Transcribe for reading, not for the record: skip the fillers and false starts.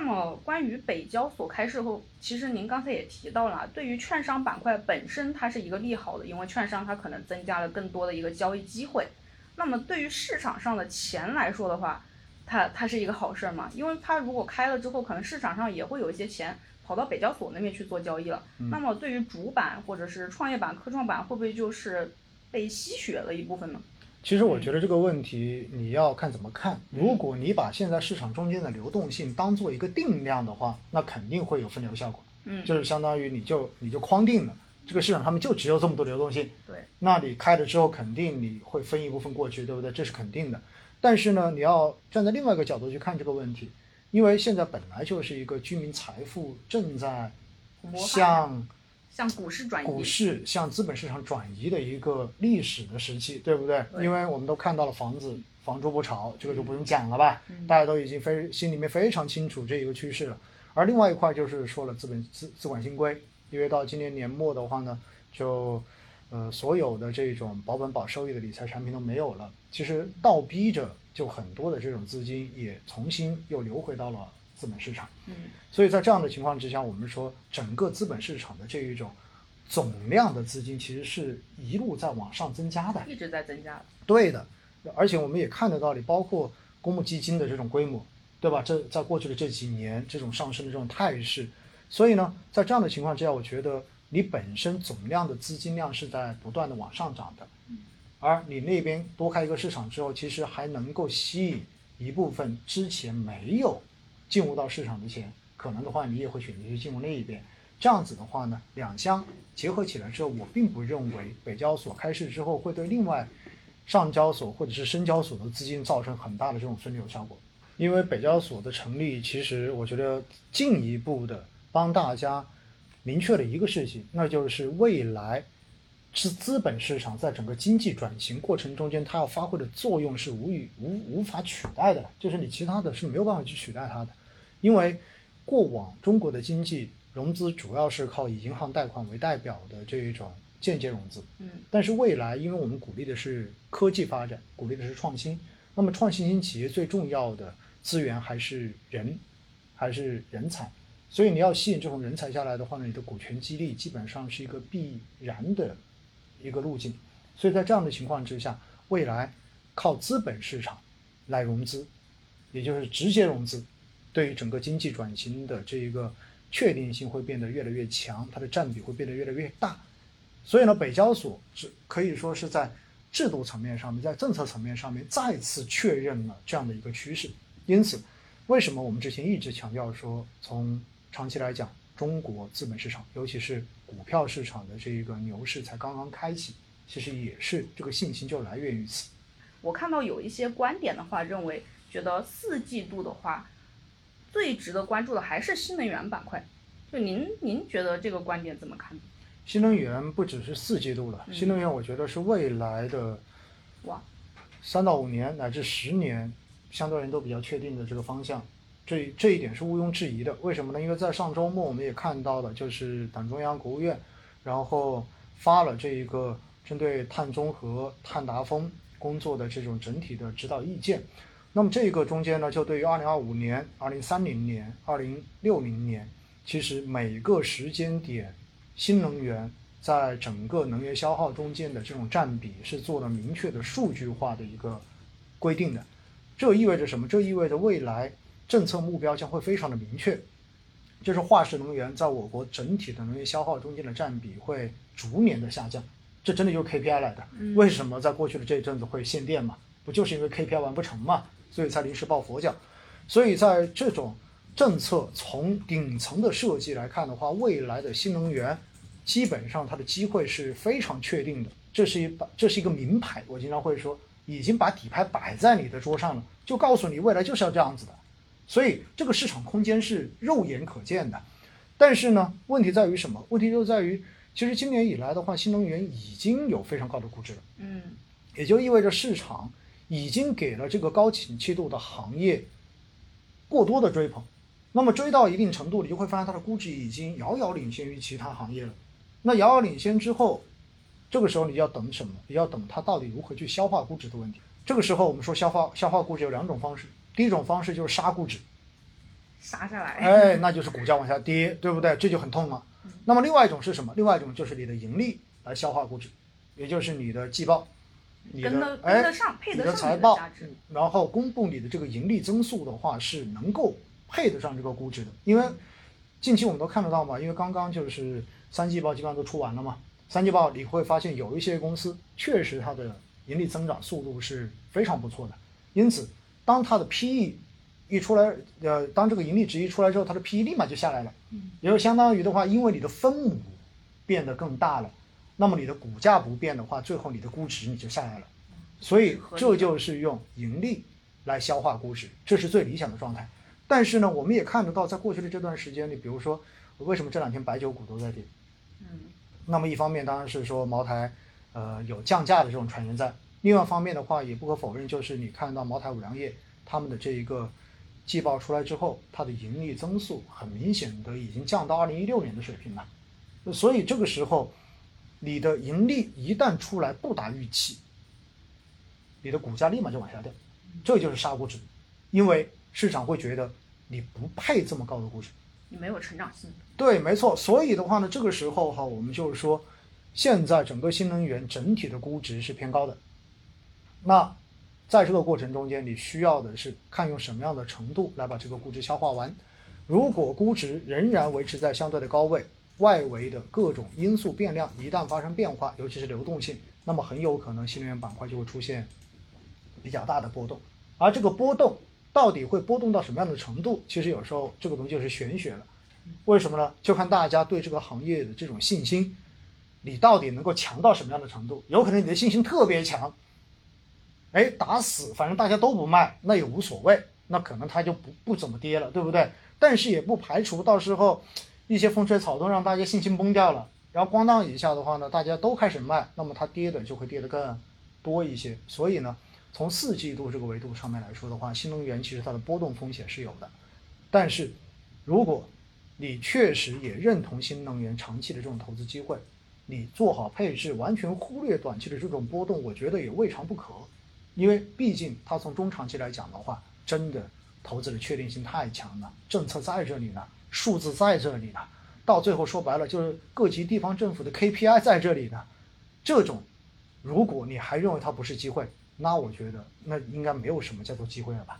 那么关于北交所开市后，其实您刚才也提到了，对于券商板块本身它是一个利好的，因为券商它可能增加了更多的一个交易机会。那么对于市场上的钱来说的话，它是一个好事嘛，因为它如果开了之后，可能市场上也会有一些钱跑到北交所那边去做交易了。那么对于主板或者是创业板、科创板，会不会就是被吸血了一部分呢？其实我觉得这个问题你要看怎么看。如果你把现在市场中间的流动性当做一个定量的话，那肯定会有分流效果。就是相当于你就框定了这个市场，他们就只有这么多流动性。对，那你开了之后，肯定你会分一部分过去，对不对？这是肯定的。但是呢，你要站在另外一个角度去看这个问题，因为现在本来就是一个居民财富正在向股市向资本市场转移的一个历史的时期，对不对？因为我们都看到了房住不炒，这个就不用讲了吧，大家都已经心里面非常清楚这一个趋势了。而另外一块就是说了资管新规，因为到今年年末的话呢，就所有的这种保本保收益的理财产品都没有了，其实倒逼着就很多的这种资金也重新又流回到了资本市场。所以在这样的情况之下，我们说整个资本市场的这一种总量的资金其实是一路在往上增加的，一直在增加的。对的，而且我们也看得到你包括公募基金的这种规模，对吧？这在过去的这几年这种上升的这种态势，所以呢，在这样的情况之下，我觉得你本身总量的资金量是在不断的往上涨的，而你那边多开一个市场之后，其实还能够吸引一部分之前没有进入到市场之前，可能的话你也会选择去进入那一边。这样子的话呢，两相结合起来之后，我并不认为北交所开市之后会对另外上交所或者是深交所的资金造成很大的这种分流效果。因为北交所的成立，其实我觉得进一步的帮大家明确了一个事情，那就是未来是资本市场在整个经济转型过程中间，它要发挥的作用是无法取代的，就是你其他的是没有办法去取代它的。因为过往中国的经济融资主要是靠以银行贷款为代表的这一种间接融资，但是未来因为我们鼓励的是科技发展，鼓励的是创新，那么创新型企业最重要的资源还是人才，所以你要吸引这种人才下来的话呢，你的股权激励基本上是一个必然的一个路径。所以在这样的情况之下，未来靠资本市场来融资，也就是直接融资，对于整个经济转型的这一个确定性会变得越来越强，它的占比会变得越来越大。所以呢，北交所可以说是在制度层面上面，在政策层面上面再次确认了这样的一个趋势。因此为什么我们之前一直强调说，从长期来讲，中国资本市场尤其是股票市场的这一个牛市才刚刚开启，其实也是这个信心就来源于此。我看到有一些观点的话认为，觉得四季度的话最值得关注的还是新能源板块，就您觉得这个观点怎么看？新能源不只是四季度了，新能源我觉得是未来的3到5年乃至10年相对人都比较确定的这个方向，这一点是毋庸置疑的。为什么呢？因为在上周末我们也看到了，就是党中央国务院然后发了这一个针对碳中和碳达峰工作的这种整体的指导意见。那么这个中间呢，就对于2025年、2030年、2060年，其实每个时间点新能源在整个能源消耗中间的这种占比是做了明确的数据化的一个规定的。这意味着什么？这意味着未来政策目标将会非常的明确，就是化石能源在我国整体的能源消耗中间的占比会逐年的下降，这真的就是 KPI 来的。为什么在过去的这一阵子会限电嘛？不就是因为 KPI 完不成嘛，所以才临时抱佛脚。所以在这种政策从顶层的设计来看的话，未来的新能源基本上它的机会是非常确定的，这是一个明牌，我经常会说已经把底牌摆在你的桌上了，就告诉你未来就是要这样子的。所以这个市场空间是肉眼可见的。但是呢，问题在于什么？问题就在于其实今年以来的话，新能源已经有非常高的估值了，也就意味着市场已经给了这个高景气度的行业过多的追捧。那么追到一定程度，你就会发现它的估值已经遥遥领先于其他行业了。那遥遥领先之后，这个时候你要等什么？你要等它到底如何去消化估值的问题。这个时候我们说消化估值有两种方式，第一种方式就是杀估值，杀下来，哎，那就是股价往下跌，对不对？这就很痛了。那么另外一种是什么？另外一种就是你的盈利来消化估值，也就是你的季报，你的配得上你的财报，然后公布你的这个盈利增速的话是能够配得上这个估值的。因为近期我们都看得到嘛，因为刚刚就是三季报基本上都出完了嘛，三季报你会发现有一些公司确实它的盈利增长速度是非常不错的，因此当它的 PE 一出来，当这个盈利值一出来之后，它的 PE 立马就下来了，也就相当于的话，因为你的分母变得更大了，那么你的股价不变的话，最后你的估值你就下来了，所以这就是用盈利来消化估值，这是最理想的状态。但是呢，我们也看得到，在过去的这段时间里，比如说为什么这两天白酒股都在跌，那么一方面当然是说茅台有降价的这种传言在，另外一方面的话也不可否认，就是你看到茅台、五粮液他们的这一个季报出来之后，它的盈利增速很明显的已经降到2016年的水平了，所以这个时候你的盈利一旦出来不达预期，你的股价立马就往下掉，这就是杀估值，因为市场会觉得你不配这么高的估值，你没有成长性。对，没错。所以的话呢，这个时候哈，我们就是说，现在整个新能源整体的估值是偏高的。那在这个过程中间，你需要的是看用什么样的程度来把这个估值消化完。如果估值仍然维持在相对的高位，外围的各种因素变量一旦发生变化，尤其是流动性，那么很有可能新能源板块就会出现比较大的波动。而这个波动到底会波动到什么样的程度，其实有时候这个东西就是玄学了。为什么呢？就看大家对这个行业的这种信心，你到底能够强到什么样的程度。有可能你的信心特别强，哎，打死反正大家都不卖，那也无所谓，那可能它就不怎么跌了，对不对？但是也不排除到时候一些风吹草动让大家信心崩掉了，然后咣当一下的话呢，大家都开始卖，那么它跌的就会跌得更多一些。所以呢，从四季度这个维度上面来说的话，新能源其实它的波动风险是有的。但是如果你确实也认同新能源长期的这种投资机会，你做好配置，完全忽略短期的这种波动，我觉得也未尝不可。因为毕竟它从中长期来讲的话，真的投资的确定性太强了，政策在这里呢，数字在这里呢，到最后说白了就是各级地方政府的 KPI 在这里呢。这种如果你还认为它不是机会，那我觉得那应该没有什么叫做机会了吧。